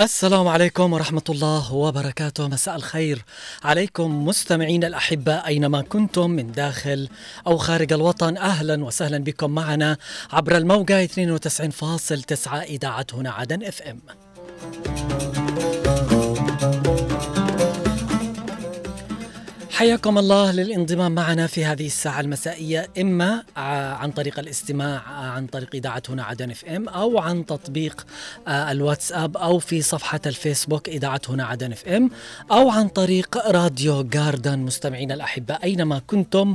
السلام عليكم ورحمة الله وبركاته. مساء الخير عليكم مستمعين الأحباء أينما كنتم من داخل أو خارج الوطن. أهلا وسهلا بكم معنا عبر الموجة 92.9 إذاعة هنا عدن FM. حياكم الله للانضمام معنا في هذه الساعة المسائية، إما عن طريق الاستماع عن طريق إذاعة هنا عدن FM أو عن تطبيق الواتساب أو في صفحة الفيسبوك إذاعة هنا عدن FM أو عن طريق راديو جاردن. مستمعين الأحباء أينما كنتم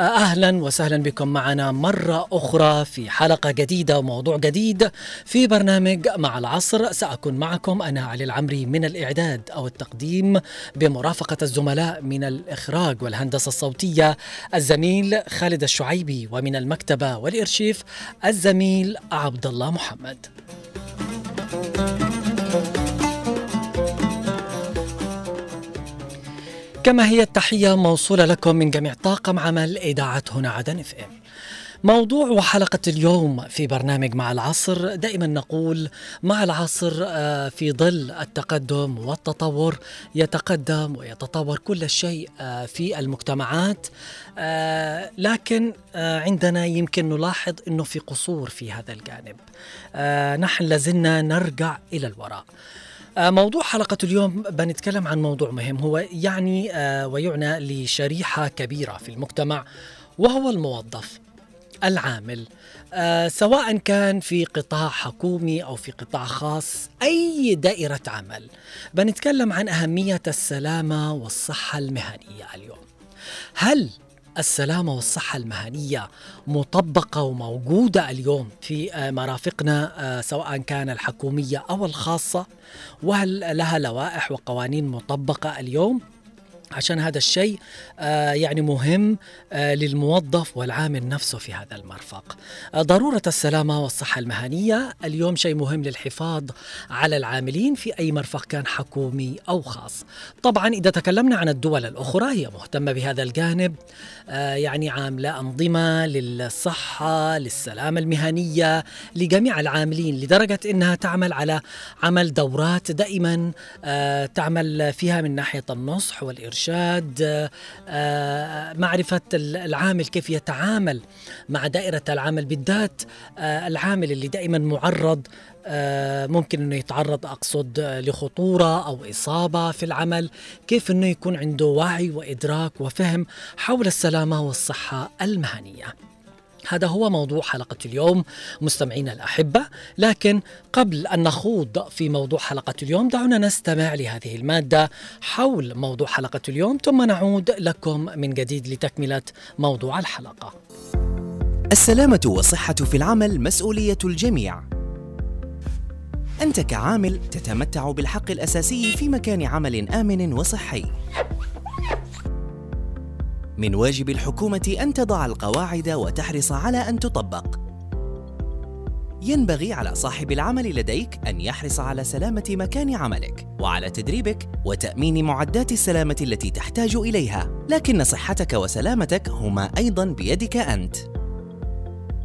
أهلا وسهلا بكم معنا مرة أخرى في حلقة جديدة وموضوع جديد في برنامج مع العصر. سأكون معكم أنا علي العمري من الإعداد أو التقديم، بمرافقة الزملاء من الإخراج والهندسة الصوتية الزميل خالد الشعيبي، ومن المكتبة والإرشيف الزميل عبد الله محمد. كما هي التحية موصولة لكم من جميع طاقم عمل إذاعة هنا عدن FM. موضوع وحلقة اليوم في برنامج مع العصر، دائما نقول مع العصر في ظل التقدم والتطور، يتقدم ويتطور كل شيء في المجتمعات، لكن عندنا يمكن نلاحظ أنه في قصور في هذا الجانب، نحن لازلنا نرجع إلى الوراء. موضوع حلقة اليوم بنتكلم عن موضوع مهم، هو يعني ويعنى لشريحة كبيرة في المجتمع، وهو الموظف العامل، سواء كان في قطاع حكومي أو في قطاع خاص، أي دائرة عمل. بنتكلم عن أهمية السلامة والصحة المهنية اليوم. هل السلامة والصحة المهنية مطبقة وموجودة اليوم في مرافقنا سواء كان الحكومية أو الخاصة؟ وهل لها لوائح وقوانين مطبقة اليوم؟ عشان هذا الشيء يعني مهم للموظف والعامل نفسه في هذا المرفق. ضرورة السلامة والصحة المهنية اليوم شيء مهم للحفاظ على العاملين في أي مرفق كان حكومي أو خاص. طبعا إذا تكلمنا عن الدول الأخرى، هي مهتمة بهذا الجانب، يعني عاملة أنظمة للصحة، للسلامة المهنية لجميع العاملين، لدرجة أنها تعمل على عمل دورات دائما تعمل فيها من ناحية النصح والإرشاد، معرفة العامل كيف يتعامل مع دائرة العمل، بالذات العامل اللي دائما معرض، ممكن أنه يتعرض لخطورة أو إصابة في العمل، كيف أنه يكون عنده وعي وإدراك وفهم حول السلامة والصحة المهنية. هذا هو موضوع حلقة اليوم مستمعينا الأحبة. لكن قبل أن نخوض في موضوع حلقة اليوم، دعونا نستمع لهذه المادة حول موضوع حلقة اليوم، ثم نعود لكم من جديد لتكملة موضوع الحلقة. السلامة والصحة في العمل مسؤولية الجميع. أنت كعامل تتمتع بالحق الأساسي في مكان عمل آمن وصحي. من واجب الحكومة أن تضع القواعد وتحرص على أن تطبق. ينبغي على صاحب العمل لديك أن يحرص على سلامة مكان عملك وعلى تدريبك وتأمين معدات السلامة التي تحتاج إليها، لكن صحتك وسلامتك هما أيضاً بيدك أنت.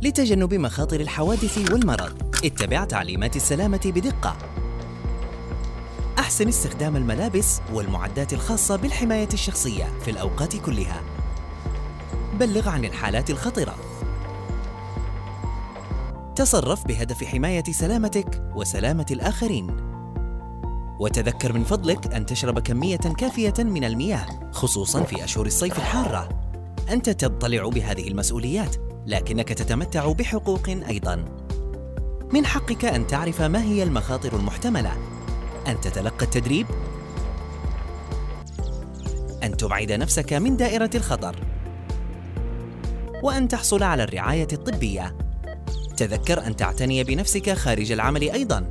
لتجنب مخاطر الحوادث والمرض، اتبع تعليمات السلامة بدقة. أحسن استخدام الملابس والمعدات الخاصة بالحماية الشخصية في الأوقات كلها. بلغ عن الحالات الخطرة. تصرف بهدف حماية سلامتك وسلامة الآخرين. وتذكر من فضلك أن تشرب كمية كافية من المياه، خصوصاً في أشهر الصيف الحارة. أنت تضطلع بهذه المسؤوليات، لكنك تتمتع بحقوق أيضاً. من حقك أن تعرف ما هي المخاطر المحتملة، أن تتلقى التدريب، أن تبعد نفسك من دائرة الخطر، وأن تحصل على الرعاية الطبية. تذكر أن تعتني بنفسك خارج العمل أيضاً.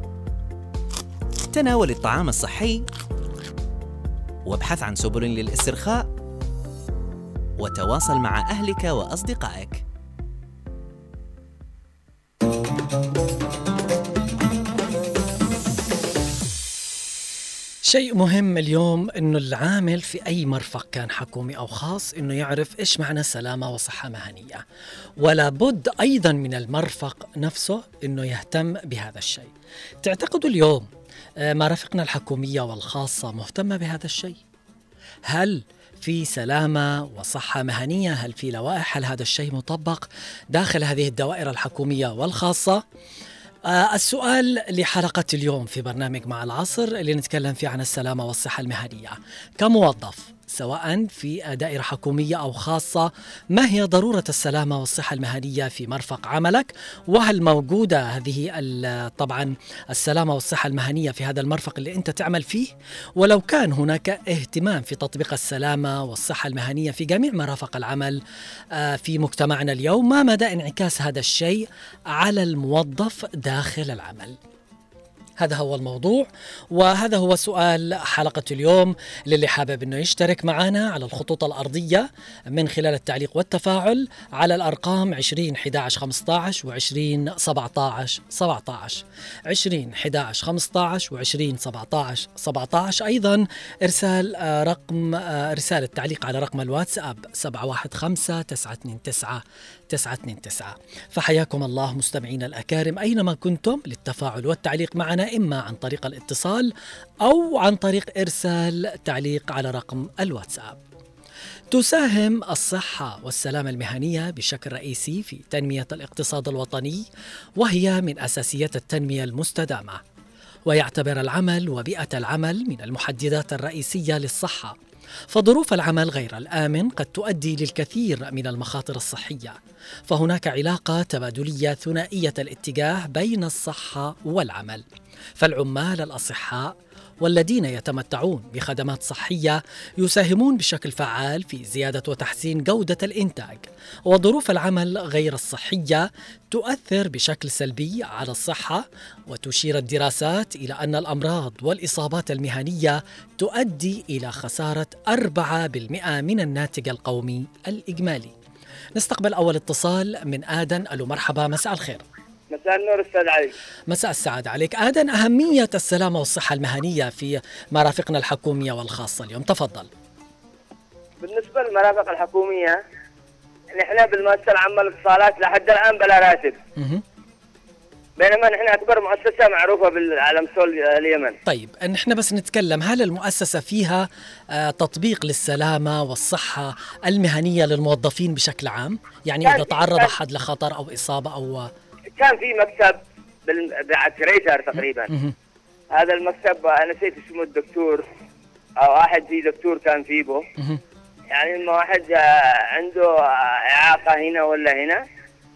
تناول الطعام الصحي، وابحث عن سبل للاسترخاء، وتواصل مع أهلك وأصدقائك. شيء مهم اليوم إنه العامل في أي مرفق كان حكومي أو خاص إنه يعرف إيش معنى سلامة وصحة مهنية، ولا بد أيضا من المرفق نفسه إنه يهتم بهذا الشيء. تعتقدوا اليوم مرافقنا الحكومية والخاصة مهتمة بهذا الشيء؟ هل في سلامة وصحة مهنية؟ هل في لوائح؟ هل هذا الشيء مطبق داخل هذه الدوائر الحكومية والخاصة؟ السؤال لحلقة اليوم في برنامج مع العصر اللي نتكلم فيه عن السلامة والصحة المهنية كموظف، سواء في دائرة حكومية أو خاصة، ما هي ضرورة السلامة والصحة المهنية في مرفق عملك؟ وهل موجودة هذه طبعا السلامة والصحة المهنية في هذا المرفق اللي أنت تعمل فيه؟ ولو كان هناك اهتمام في تطبيق السلامة والصحة المهنية في جميع مرافق العمل في مجتمعنا اليوم، ما مدى انعكاس هذا الشيء على الموظف داخل العمل؟ هذا هو الموضوع، وهذا هو سؤال حلقة اليوم. للي حابب أنه يشترك معنا على الخطوط الأرضية من خلال التعليق والتفاعل على الأرقام 20 11 15 و20 17 17، 20 11 15 و20 17 17. أيضا إرسال رقم إرسال التعليق على رقم الواتساب 715 929 929. فحياكم الله مستمعينا الأكارم أينما كنتم للتفاعل والتعليق معنا، إما عن طريق الاتصال أو عن طريق إرسال تعليق على رقم الواتساب. تساهم الصحة والسلامة المهنية بشكل رئيسي في تنمية الاقتصاد الوطني، وهي من أساسيات التنمية المستدامة. ويعتبر العمل وبيئة العمل من المحددات الرئيسية للصحة، فظروف العمل غير الآمن قد تؤدي للكثير من المخاطر الصحية، فهناك علاقة تبادلية ثنائية الاتجاه بين الصحة والعمل، فالعمال الأصحاء والذين يتمتعون بخدمات صحية يساهمون بشكل فعال في زيادة وتحسين جودة الإنتاج، وظروف العمل غير الصحية تؤثر بشكل سلبي على الصحة، وتشير الدراسات إلى أن الأمراض والإصابات المهنية تؤدي إلى خسارة 4% من الناتج القومي الإجمالي. نستقبل أول اتصال من آدن. ألو مرحبا، مساء الخير. مساء النور أستاذ علي. مساء السعادة عليك. آدن، أهمية السلامة والصحة المهنية في مرافقنا الحكومية والخاصة اليوم، تفضل. بالنسبة للمرافق الحكومية، نحن بالمؤسسة العامة للاتصالات لحد الآن بلا راتب، بينما نحن أكبر مؤسسة معروفة على مستوى اليمن. طيب، نحن بس نتكلم، هل المؤسسة فيها تطبيق للسلامة والصحة المهنية للموظفين بشكل عام؟ يعني إذا تعرض أحد لخطر أو إصابة أو كان في مكتب بعكريتر تقريبا هذا المكتب نسيت اسمه، الدكتور او واحد في دكتور كان في به يعني لما واحد عنده اعاقه هنا ولا هنا،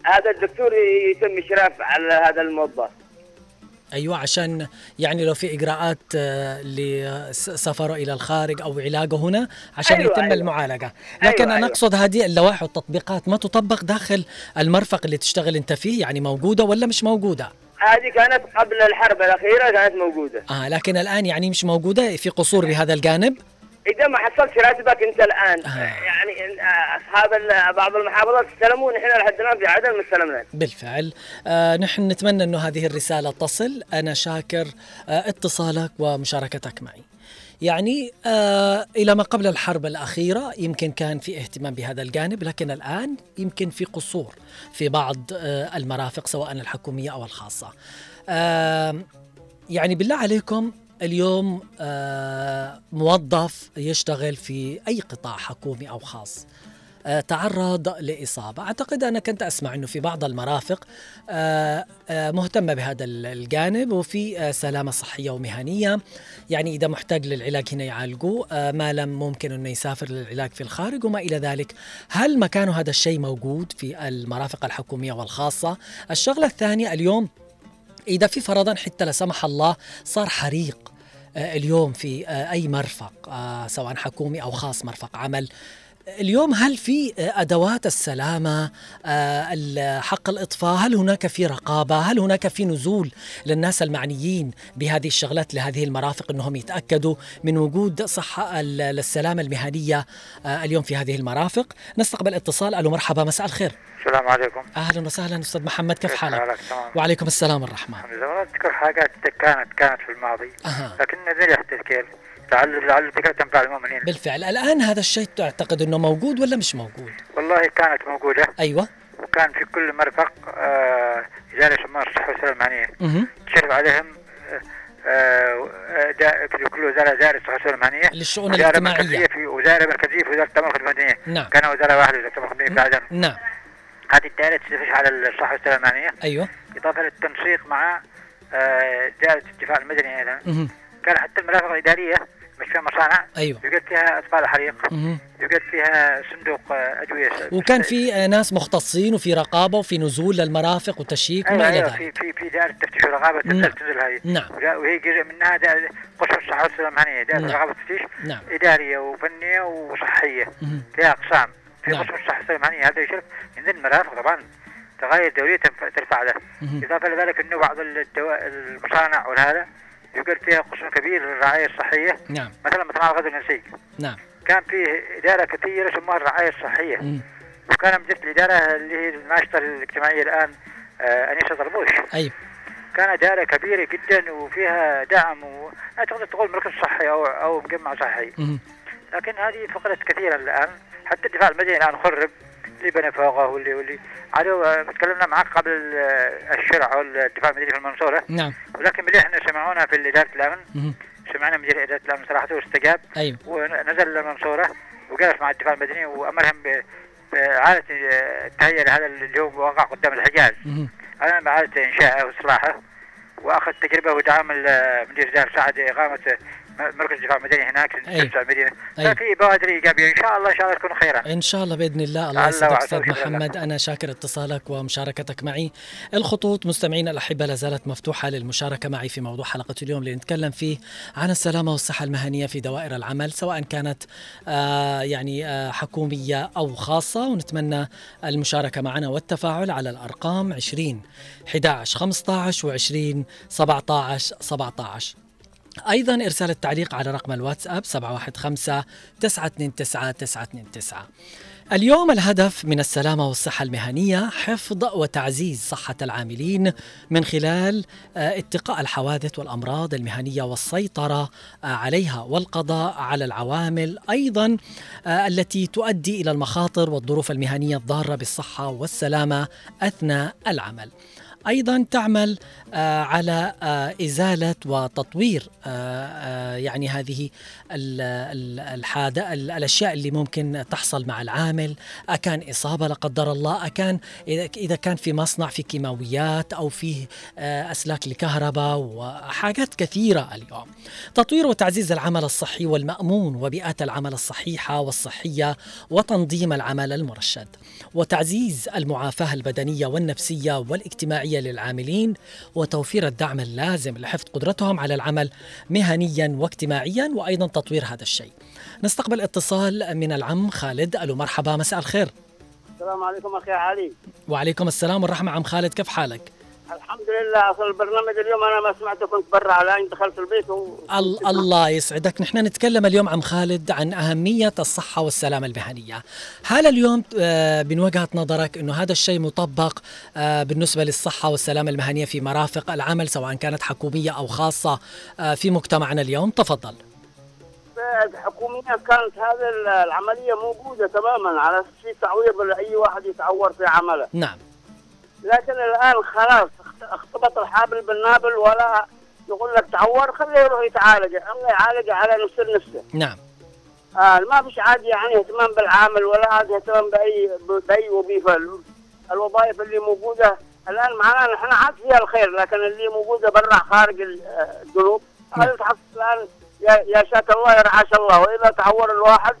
هذا الدكتور يتم اشراف على هذا الموظف. ايوه، عشان يعني لو في اجراءات لسفره الى الخارج او علاجه هنا عشان يتم المعالجه، لكن انا اقصد هذه اللوائح والتطبيقات ما تطبق داخل المرفق اللي تشتغل انت فيه، يعني موجوده ولا مش موجوده؟ هذه كانت قبل الحرب الاخيره كانت موجوده، لكن الان يعني مش موجوده، في قصور بهذا الجانب. اذا ما حصلت راتبك انت الان يعني اصحاب بعض المحافظات استلموا، نحن لحد الان في عدن ما استلمنا بالفعل. نحن نتمنى انه هذه الرساله تصل. انا شاكر اتصالك ومشاركتك معي. يعني الى ما قبل الحرب الاخيره يمكن كان في اهتمام بهذا الجانب، لكن الان يمكن في قصور في بعض المرافق سواء الحكوميه او الخاصه. يعني بالله عليكم اليوم موظف يشتغل في أي قطاع حكومي أو خاص تعرض لإصابة، أعتقد أنا كنت أسمع أنه في بعض المرافق مهتمة بهذا الجانب وفي سلامة صحية ومهنية، يعني إذا محتاج للعلاج هنا يعالجوه، ما لم ممكن أنه يسافر للعلاج في الخارج وما إلى ذلك. هل مكان هذا الشيء موجود في المرافق الحكومية والخاصة؟ الشغلة الثانية اليوم، إذا في فرضاً حتى لا سمح الله صار حريق اليوم في أي مرفق سواء حكومي أو خاص مرفق عمل اليوم، هل في أدوات السلامة، حق الإطفاء، هل هناك في رقابة، هل هناك في نزول للناس المعنيين بهذه الشغلات لهذه المرافق أنهم يتأكدوا من وجود صحة للسلامة المهنية اليوم في هذه المرافق؟ نستقبل اتصال. ألو مرحبا، مساء الخير. السلام عليكم. أهلا وسهلا أستاذ محمد، كيف حالك؟ وعليكم السلام ورحمة الله. أذكر حاجات كانت في الماضي لكن لا يحتكر لعل الذكرى تنفع المؤمنين. بالفعل. الآن هذا الشيء تعتقد أنه موجود ولا مش موجود؟ والله كانت موجودة. أيوة. وكان في كل مرفق جالس مع الصحة والسلام عليه. تشرف عليهم كل وزارة دائرة الصحة والسلام عليه. للشؤون الاجتماعية. وزارة مركزية في وزارة التمويل والخدمات. نعم. كان وزارة واحدة وزارة التمويل والخدمات في عدن. نعم. هذه الدائرة تشرف على الصحة والسلام عليه. أيوة. إضافة للتنسيق مع دائرة الدفاع المدني أيضا. كان حتى المرافق الإدارية مش فيها مصانع. أيوة. يوجد فيها أطفال حريق. يوجد فيها صندوق أدوية. وكان في ناس مختصين وفي رقابة وفي نزول للمرافق وتشييك وما إلى ذلك. في دائرة تفتيش ورقابة تنزل هذه. نعم. وهي جزء منها دائرة قسم الصحة والسلام المهنية. دائرة رقابة تفتيش. نعم. إدارية وفنية وصحية. فيها أقسام. في قسم الصحة والسلام المهنية هذا يشرف ينزل المرافق طبعا. تغير دولية ترفع له. إضافة لذلك إنه بعض المصانع وهذا يوجد فيها قسم كبير للرعاية الصحية. نعم. مثلا مصنع الغزل النسيج. نعم. كان فيه إدارة كثيرة اسمها الرعاية الصحية. وكان مدير الإدارة اللي هي الناشطة الاجتماعية الآن أنيسة ضربوش. أيوة. كان إدارة كبيرة جدا وفيها دعم وأعتقد تقول مركز صحي أو مجمع صحي. لكن هذه فقدت كثيرا الآن. حتى الدفاع المدني الآن خرب. اللي بنى فوقه واللي على تكلمنا معك قبل الشرع والدفاع المدني في المنصورة. نعم. ولكن اللي احنا سمعونا في إدارة الأمن سمعنا مدير إدارة الأمن صراحة واستجاب. أيوة. ونزل المنصورة وجلس مع الدفاع المدني وأمرهم بإعادة التهيئة لهذا اللي هو وقع قدام الحجاز. أنا بإعادة إنشائه وإصلاحه وأخذ تجربة ودعم مدير إدارة ساعد إقامة مركز الدفاع المدني هناك في تشع المدينة. ففي بوادر إيجابية إن شاء الله تكون خيرا إن شاء الله بإذن الله. الله يسعدك أستاذ محمد. أنا شاكر اتصالك ومشاركتك معي. الخطوط مستمعينا الأحبة لازالت مفتوحة للمشاركة معي في موضوع حلقة اليوم اللي نتكلم فيه عن السلامة والصحة المهنية في دوائر العمل سواء كانت حكومية أو خاصة. ونتمنى المشاركة معنا والتفاعل على الأرقام 20 11 15 و20 17 17. أيضا إرسال التعليق على رقم الواتساب 715-929-929. اليوم الهدف من السلامة والصحة المهنية حفظ وتعزيز صحة العاملين من خلال اتقاء الحوادث والأمراض المهنية والسيطرة عليها والقضاء على العوامل أيضا التي تؤدي إلى المخاطر والظروف المهنية الضارة بالصحة والسلامة أثناء العمل. أيضا تعمل على إزالة وتطوير هذه الأشياء اللي ممكن تحصل مع العامل. أكان إصابة لا قدر الله، أكان إذا كان في مصنع في كيماويات أو فيه أسلاك لكهرباء وحاجات كثيرة. اليوم تطوير وتعزيز العمل الصحي والمأمون وبيئات العمل الصحيحة والصحية وتنظيم العمل المرشد وتعزيز المعافاة البدنية والنفسية والاجتماعية للعاملين وتوفير الدعم اللازم لحفظ قدرتهم على العمل مهنيا واجتماعيا وأيضا تطوير هذا الشيء. نستقبل اتصال من العم خالد. ألو مرحبا، مساء الخير. السلام عليكم أخي علي. وعليكم السلام والرحمة عم خالد، كيف حالك؟ الحمد لله. أصل البرنامج اليوم أنا ما سمعته، كنت برا الآن دخلت البيت الله يسعدك. نحن نتكلم اليوم عم خالد عن أهمية الصحة والسلامة المهنية. هل اليوم بنوجهة نظرك أنه هذا الشيء مطبق بالنسبة للصحة والسلامة المهنية في مرافق العمل سواء كانت حكومية أو خاصة في مجتمعنا اليوم؟ تفضل. حكومية كانت هذه العملية موجودة تماما على شيء تعويض لأي واحد يتعور في عمله. نعم. لكن الآن خلاص اختبط الحابل بالنابل، ولا يقول لك تعور خليه يروح يتعالج، الله يعالج على نفسه. نعم. ما فيش عادي اهتمام بالعامل ولا عادي اهتمام بأي وظيفة. الوظائف اللي موجودة الآن معنا نحن عاد فيها الخير، لكن اللي موجودة برا خارج الجنوب هذا تحصل الآن يا شاك الله يرعاش الله، وإذا تعور الواحد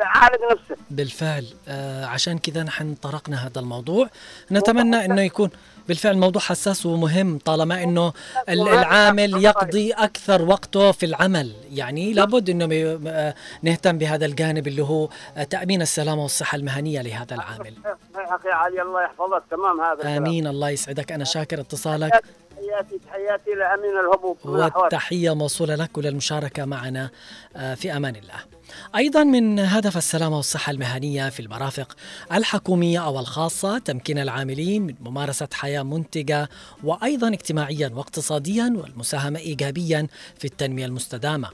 يعالج نفسه. بالفعل. عشان كذا نحن طرقنا هذا الموضوع. نتمنى أنه يكون بالفعل موضوع حساس ومهم طالما أنه العامل يقضي أكثر وقته في العمل. لابد أنه نهتم بهذا الجانب اللي هو تأمين السلامة والصحة المهنية لهذا العامل. أخي علي الله يحفظك. تمام هذا. آمين. الله يسعدك. أنا شاكر اتصالك. تحياتي لأمين الهبوط. والتحية موصولة لك وللمشاركة معنا في أمان الله. أيضا من هدف السلامة والصحة المهنية في المرافق الحكومية أو الخاصة تمكين العاملين من ممارسة حياة منتجة وأيضا اجتماعيا واقتصاديا والمساهمة إيجابيا في التنمية المستدامة.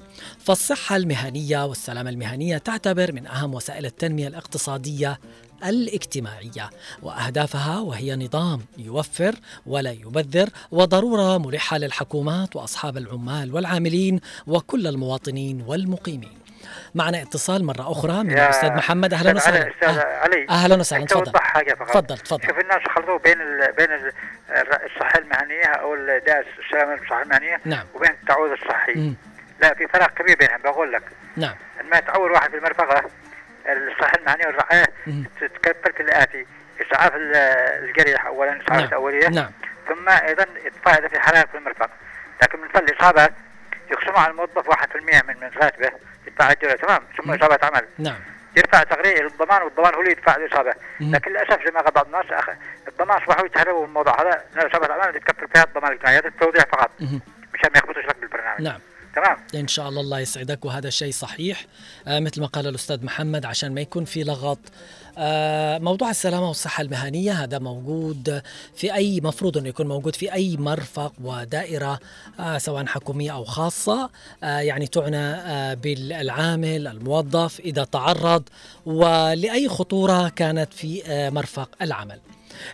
فالصحة المهنية والسلامة المهنية تعتبر من أهم وسائل التنمية الاقتصادية الاجتماعية وأهدافها، وهي نظام يوفر ولا يبذر وضرورة ملحة للحكومات وأصحاب العمال والعاملين وكل المواطنين والمقيمين. معنا اتصال مرة أخرى من الأستاذ محمد. أهلا وسهلا. أهلا وسهلا. تفضل. شوف الناس خلطوا بين الصحة المهنية أو الداس السلامة الصحة المهنية، نعم، وبين التعويض الصحي. لا، في فرق كبير بينهم. بقول لك، نعم، لما تعور واحد في المرفقة الصحة المهنية والرعاية تتكفل كالآتي: إسعاف الجريح أولا، إسعاف الأولية، نعم، ثم أيضا إطفاء إذا في حرائق في المرفق. لكن من فضل الإصابات يقسموا على الموظف 1% من راتبه يدفع الجريح، تمام، ثم إصابة عمل، نعم، يدفع تقرير الضمان والضمان هو اللي يدفع الإصابة. لكن للأسف زي ما قال بعض الناس، الضمان أصبحوا يتهربوا من الموضوع هذا. إصابة العمل تتكفل فيها الضمان الاجتماعي، هذا التوضيح فقط مشان ما يخبطوش لك بالبرنامج. نعم، تمام، إن شاء الله. الله يسعدك، وهذا شيء صحيح مثل ما قال الأستاذ محمد عشان ما يكون في لغط. موضوع السلامة والصحة المهنية هذا موجود في أي، مفروض أنه يكون موجود في أي مرفق ودائرة سواء حكومية أو خاصة، يعني تعنى بالعامل الموظف إذا تعرض ولأي خطورة كانت في مرفق العمل.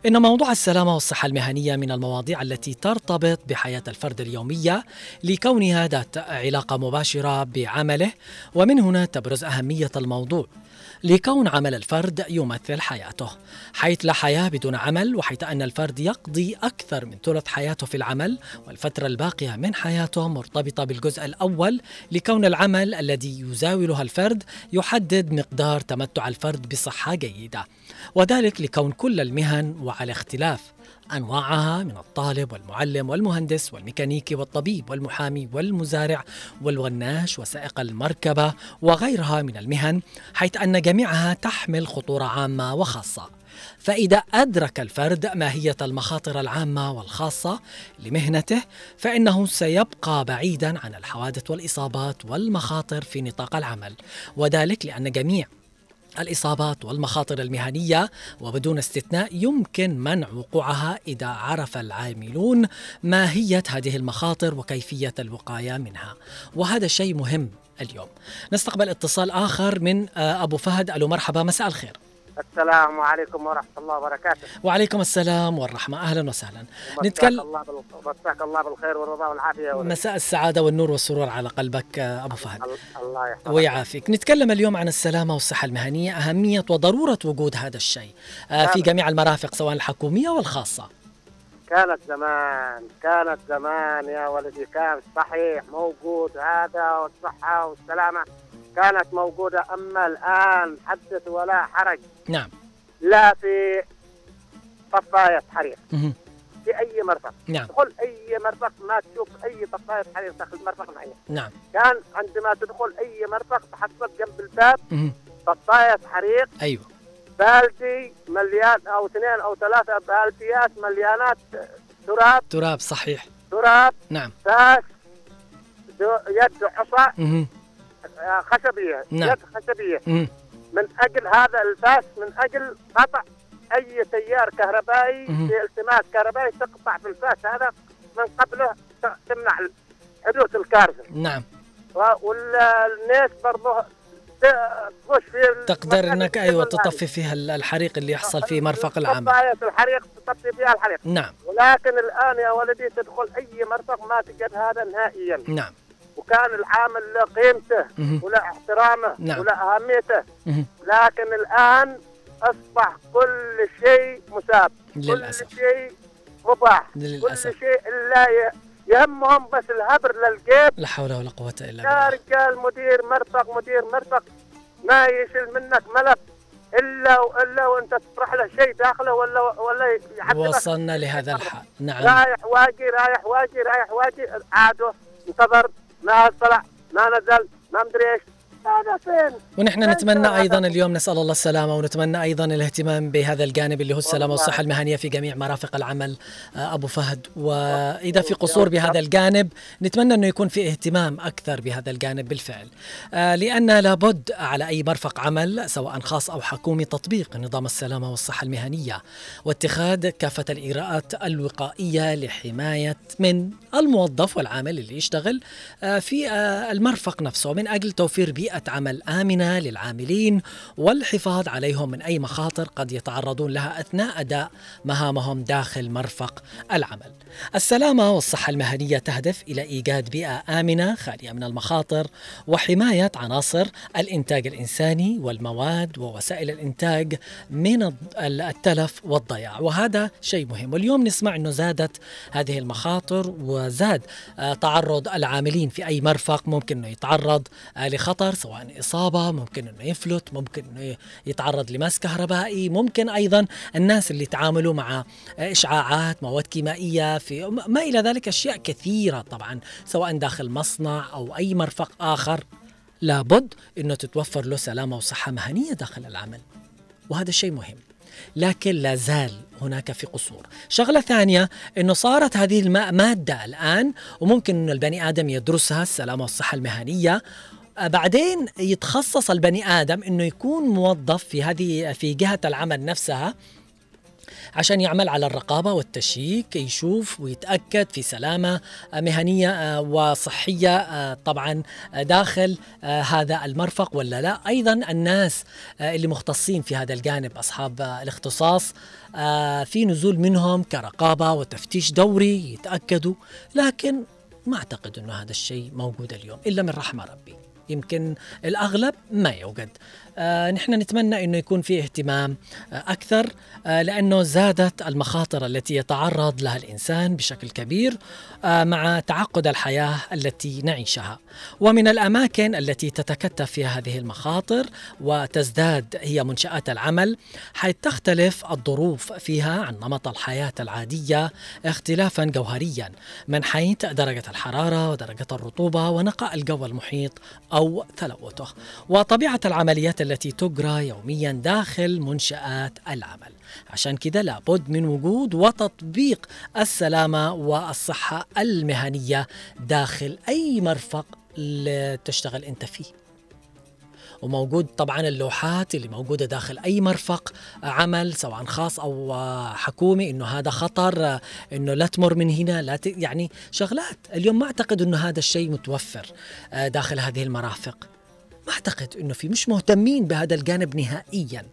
إن موضوع السلامة والصحة المهنية من المواضيع التي ترتبط بحياة الفرد اليومية لكونها ذات علاقة مباشرة بعمله، ومن هنا تبرز أهمية الموضوع لكون عمل الفرد يمثل حياته، حيث لا حياة بدون عمل، وحيث أن الفرد يقضي أكثر من ثلث حياته في العمل، والفترة الباقية من حياته مرتبطة بالجزء الأول، لكون العمل الذي يزاولها الفرد يحدد مقدار تمتع الفرد بصحة جيدة، وذلك لكون كل المهن وعلى اختلاف أنواعها من الطالب والمعلم والمهندس والميكانيكي والطبيب والمحامي والمزارع والوناش وسائق المركبة وغيرها من المهن، حيث أن جميعها تحمل خطورة عامة وخاصة. فإذا أدرك الفرد ماهية المخاطر العامة والخاصة لمهنته، فإنه سيبقى بعيدا عن الحوادث والإصابات والمخاطر في نطاق العمل، وذلك لأن جميع الإصابات والمخاطر المهنية وبدون استثناء يمكن منع وقوعها إذا عرف العاملون ماهية هذه المخاطر وكيفية الوقاية منها، وهذا شيء مهم اليوم. نستقبل اتصال آخر من أبو فهد. ألو، مرحبا، مساء الخير. السلام عليكم ورحمة الله وبركاته. وعليكم السلام والرحمة، أهلا وسهلا. مساك الله بالخير والرضا والعافية. مساء السعادة والنور والسرور على قلبك أبو فهد. الله يحفظك ويعافيك. نتكلم اليوم عن السلامة والصحة المهنية، أهمية وضرورة وجود هذا الشيء في جميع المرافق سواء الحكومية والخاصة. كانت زمان يا ولدي، كان صحيح موجود هذا، والصحة والسلامة كانت موجودة، أما الآن حدث ولا حرج. نعم، لا في طفاية حريق في أي مرفق. نعم، تدخل أي مرفق ما تشوف أي طفاية حريق داخل مرفق معين. نعم، كان عندما تدخل أي مرفق تحصل جنب الباب طفاية حريق، أيوة، بالتي مليان أو 2 أو 3 بالتيات مليانات تراب، صحيح، تراب، نعم، فاس، يد حصى خشبية، نعم، يد خشبية، من أجل هذا الفاس، من أجل قطع أي تيار كهربائي بالتماس كهربائي تقطع في الفاس هذا من قبله تمنع حدوث الكارثة. نعم، والناس برضه تخش في تقدر إنك أيوة تطفي فيها الحريق اللي يحصل في مرفق العمل. الحريق تطفي فيها الحريق. نعم، ولكن الآن يا ولدي تدخل أي مرفق ما تجد هذا نهائيا. نعم، وكان العامل لا قيمته ولا احترامه، نعم، ولا أهميته. لكن الآن أصبح كل شيء مساب، للأسف. كل شيء مباح، للأسف. كل شيء إلا يهمهم بس الهبر للجيب. لا حول ولا قوة إلا بالله. يا رجال، مدير مرفق ما يشيل منك ملف إلا وأنت تطرح له شيء داخله ولا يحدد. وصلنا لهذا الحال. نعم، رايح واجي، عاده انتظر، ما طلع، ما نزل، ما مدري ايش، ونحن نتمنى أيضا اليوم نسأل الله السلامة، ونتمنى أيضا الاهتمام بهذا الجانب اللي هو السلامة والصحة المهنية في جميع مرافق العمل. أبو فهد، وإذا في قصور بهذا الجانب نتمنى أنه يكون في اهتمام أكثر بهذا الجانب بالفعل، لأن لابد على أي مرفق عمل سواء خاص أو حكومي تطبيق نظام السلامة والصحة المهنية واتخاذ كافة الإجراءات الوقائية لحماية من الموظف والعامل اللي يشتغل في المرفق نفسه من أجل توفير بيئة عمل آمنة للعاملين والحفاظ عليهم من أي مخاطر قد يتعرضون لها أثناء أداء مهامهم داخل مرفق العمل. السلامة والصحة المهنية تهدف إلى إيجاد بيئة آمنة خالية من المخاطر وحماية عناصر الإنتاج الإنساني والمواد ووسائل الإنتاج من التلف والضياع، وهذا شيء مهم. واليوم نسمع أنه زادت هذه المخاطر وزاد تعرض العاملين في أي مرفق، ممكن أنه يتعرض لخطر سواء إصابة، ممكن أنه يفلت، ممكن أنه يتعرض لمس كهربائي، ممكن أيضا الناس اللي يتعاملوا مع إشعاعات، مواد كيميائية، في ما إلى ذلك أشياء كثيرة طبعا سواء داخل مصنع أو أي مرفق آخر لابد أنه تتوفر له سلامة وصحة مهنية داخل العمل، وهذا شيء مهم. لكن لا زال هناك في قصور. شغلة ثانية أنه صارت هذه المادة الآن وممكن أن البني آدم يدرسها، السلامة والصحة المهنية، بعدين يتخصص البني آدم أنه يكون موظف في جهة العمل نفسها عشان يعمل على الرقابة والتشيك، يشوف ويتأكد في سلامة مهنية وصحية طبعا داخل هذا المرفق ولا لا. أيضا الناس اللي مختصين في هذا الجانب أصحاب الاختصاص في نزول منهم كرقابة وتفتيش دوري يتأكدوا، لكن ما أعتقد أنه هذا الشيء موجود اليوم إلا من رحمة ربي، يمكن الأغلب ما يوجد. نحن نتمنى أنه يكون فيه اهتمام أكثر، لأنه زادت المخاطر التي يتعرض لها الإنسان بشكل كبير مع تعقد الحياة التي نعيشها. ومن الأماكن التي تتكتف فيها هذه المخاطر وتزداد هي منشآت العمل، حيث تختلف الظروف فيها عن نمط الحياة العادية اختلافا جوهريا من حيث درجة الحرارة ودرجة الرطوبة ونقاء الجو المحيط أو تلوثه وطبيعة العمليات التي تجرى يوميا داخل منشآت العمل. عشان كده لابد من وجود وتطبيق السلامة والصحة المهنية داخل أي مرفق تشتغل أنت فيه. وموجود طبعا اللوحات اللي موجودة داخل أي مرفق عمل سواء خاص أو حكومي إنه هذا خطر، إنه لا تمر من هنا، يعني شغلات اليوم ما أعتقد إنه هذا الشيء متوفر داخل هذه المرافق. ما أعتقد أنه في مش مهتمين بهذا الجانب نهائيا.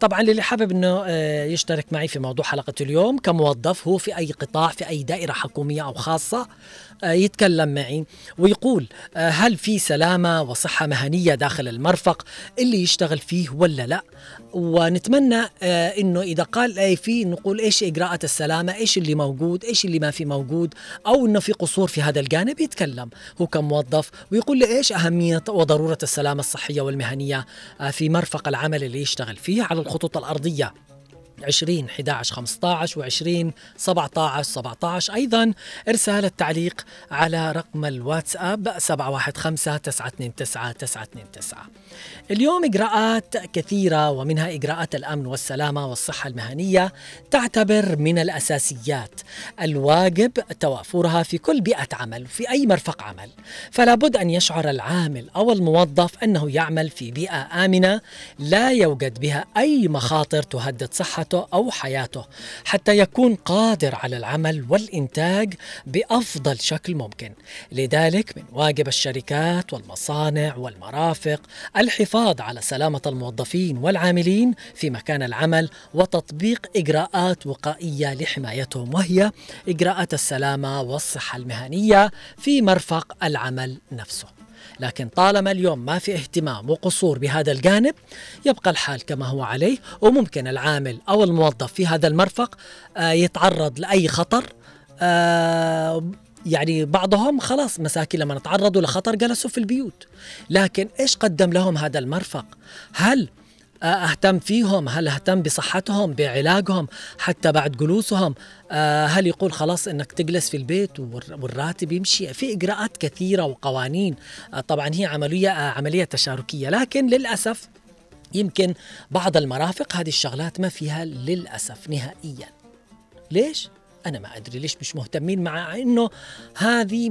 طبعا للي حابب أنه يشترك معي في موضوع حلقة اليوم كموظف هو في أي قطاع في أي دائرة حكومية أو خاصة يتكلم معي ويقول هل في سلامة وصحة مهنية داخل المرفق اللي يشتغل فيه ولا لا. ونتمنى أنه إذا قال أي فيه نقول إيش إجراءات السلامة، إيش اللي موجود، إيش اللي ما في موجود، أو أنه في قصور في هذا الجانب يتكلم هو كموظف ويقول لي إيش أهمية وضرورة السلامة الصحية والمهنية في مرفق العمل اللي يشتغل فيه على الخطوط الأرضية 20 11 15 و20 17 17. أيضا إرسال التعليق على رقم الواتساب 715 929 929. اليوم إجراءات كثيرة ومنها إجراءات الأمن والسلامة والصحة المهنية تعتبر من الأساسيات الواجب توافرها في كل بيئة عمل في أي مرفق عمل، فلا بد أن يشعر العامل أو الموظف أنه يعمل في بيئة آمنة لا يوجد بها أي مخاطر تهدد صحته أو حياته، حتى يكون قادر على العمل والإنتاج بأفضل شكل ممكن. لذلك من واجب الشركات والمصانع والمرافق الحفاظ على سلامة الموظفين والعاملين في مكان العمل وتطبيق إجراءات وقائية لحمايتهم، وهي إجراءات السلامة والصحة المهنية في مرفق العمل نفسه. لكن طالما اليوم ما في اهتمام وقصور بهذا الجانب يبقى الحال كما هو عليه، وممكن العامل أو الموظف في هذا المرفق يتعرض لأي خطر. يعني بعضهم خلاص مساكين لما تعرضوا لخطر جلسوا في البيوت، لكن إيش قدم لهم هذا المرفق؟ هل اهتم فيهم؟ هل اهتم بصحتهم، بعلاجهم، حتى بعد جلوسهم؟ هل يقول خلاص انك تجلس في البيت والراتب يمشي؟ في اجراءات كثيره وقوانين. طبعا هي عمليه تشاركيه، لكن للاسف يمكن بعض المرافق هذه الشغلات ما فيها للاسف نهائيا. ليش؟ انا ما ادري ليش مش مهتمين، مع انه هذه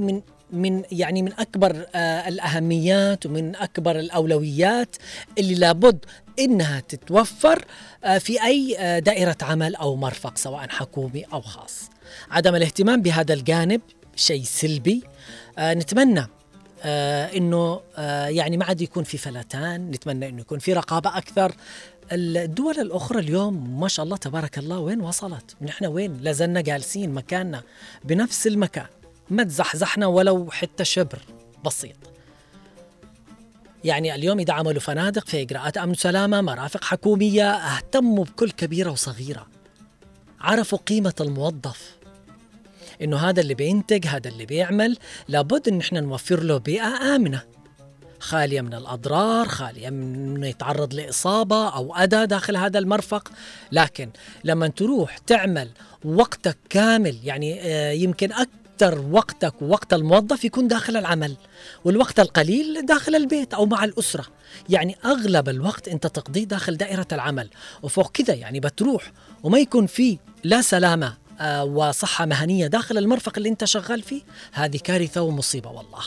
من أكبر الأهميات ومن أكبر الأولويات اللي لابد إنها تتوفر في أي دائرة عمل أو مرفق سواء حكومي أو خاص. عدم الاهتمام بهذا الجانب شيء سلبي. نتمنى إنه ما عاد يكون في فلتان، نتمنى إنه يكون في رقابة أكثر. الدول الأخرى اليوم ما شاء الله تبارك الله وين وصلت، ونحن وين لازلنا جالسين مكاننا بنفس المكان، ما تزحزحنا ولو حتى شبر بسيط. اليوم إذا عملوا فنادق في إجراءات أمن وسلامة، مرافق حكومية اهتموا بكل كبيرة وصغيرة، عرفوا قيمة الموظف، إنه هذا اللي بينتج، هذا اللي بيعمل، لابد إن إحنا نوفر له بيئة آمنة خالية من الأضرار، خالية من يتعرض لإصابة أو أذى داخل هذا المرفق. لكن لما تروح تعمل وقتك كامل، يمكن أكثر وقتك ووقت الموظف يكون داخل العمل، والوقت القليل داخل البيت أو مع الأسرة. أغلب الوقت أنت تقضيه داخل دائرة العمل، وفوق كذا بتروح وما يكون فيه لا سلامة وصحة مهنية داخل المرفق اللي أنت شغال فيه. هذه كارثة ومصيبة والله،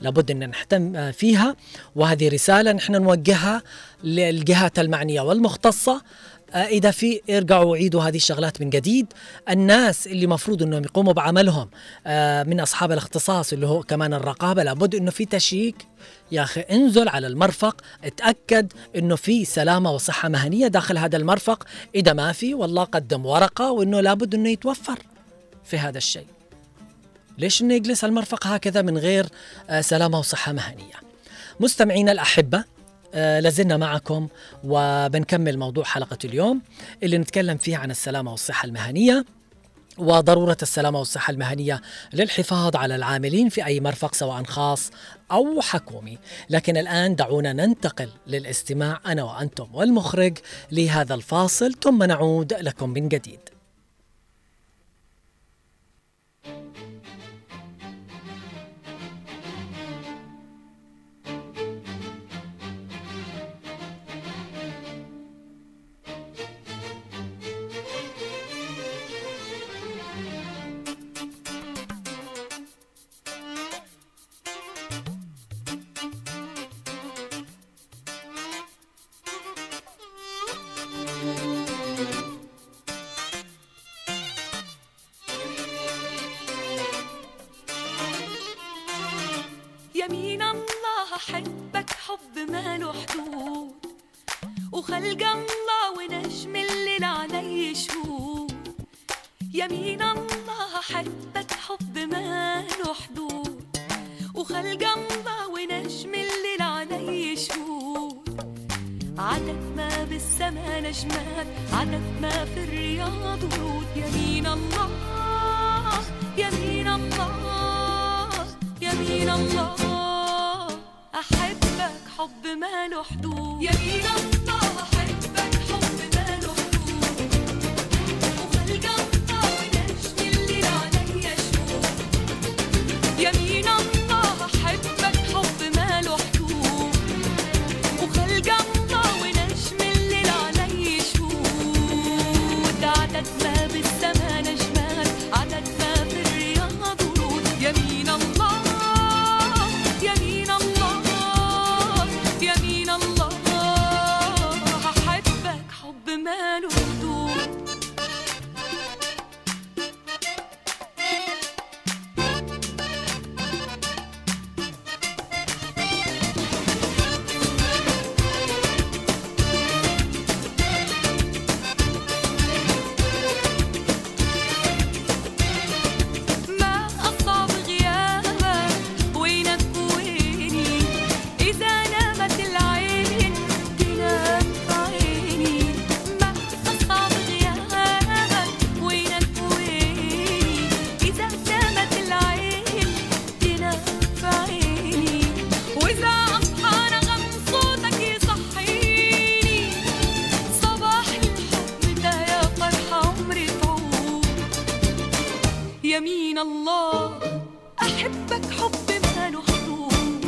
لابد أن نهتم فيها. وهذه رسالة نحن نوجهها للجهات المعنية والمختصة، إذا في ارجعوا وعيدوا هذه الشغلات من جديد. الناس اللي مفروض أنهم يقوموا بعملهم من أصحاب الاختصاص اللي هو كمان الرقابة، لابد أنه في تشيك. يا أخي انزل على المرفق، اتأكد أنه في سلامة وصحة مهنية داخل هذا المرفق. إذا ما في والله قدم ورقة وأنه لابد أنه يتوفر في هذا الشيء. ليش أنه يجلس المرفق هكذا من غير سلامة وصحة مهنية؟ مستمعينا الأحبة، لازلنا معكم وبنكمل موضوع حلقة اليوم اللي نتكلم فيه عن السلامة والصحة المهنية وضرورة السلامة والصحة المهنية للحفاظ على العاملين في أي مرفق سواء خاص أو حكومي. لكن الآن دعونا ننتقل للاستماع أنا وأنتم والمخرج لهذا الفاصل، ثم نعود لكم من جديد. بحبك حب ما له حدود.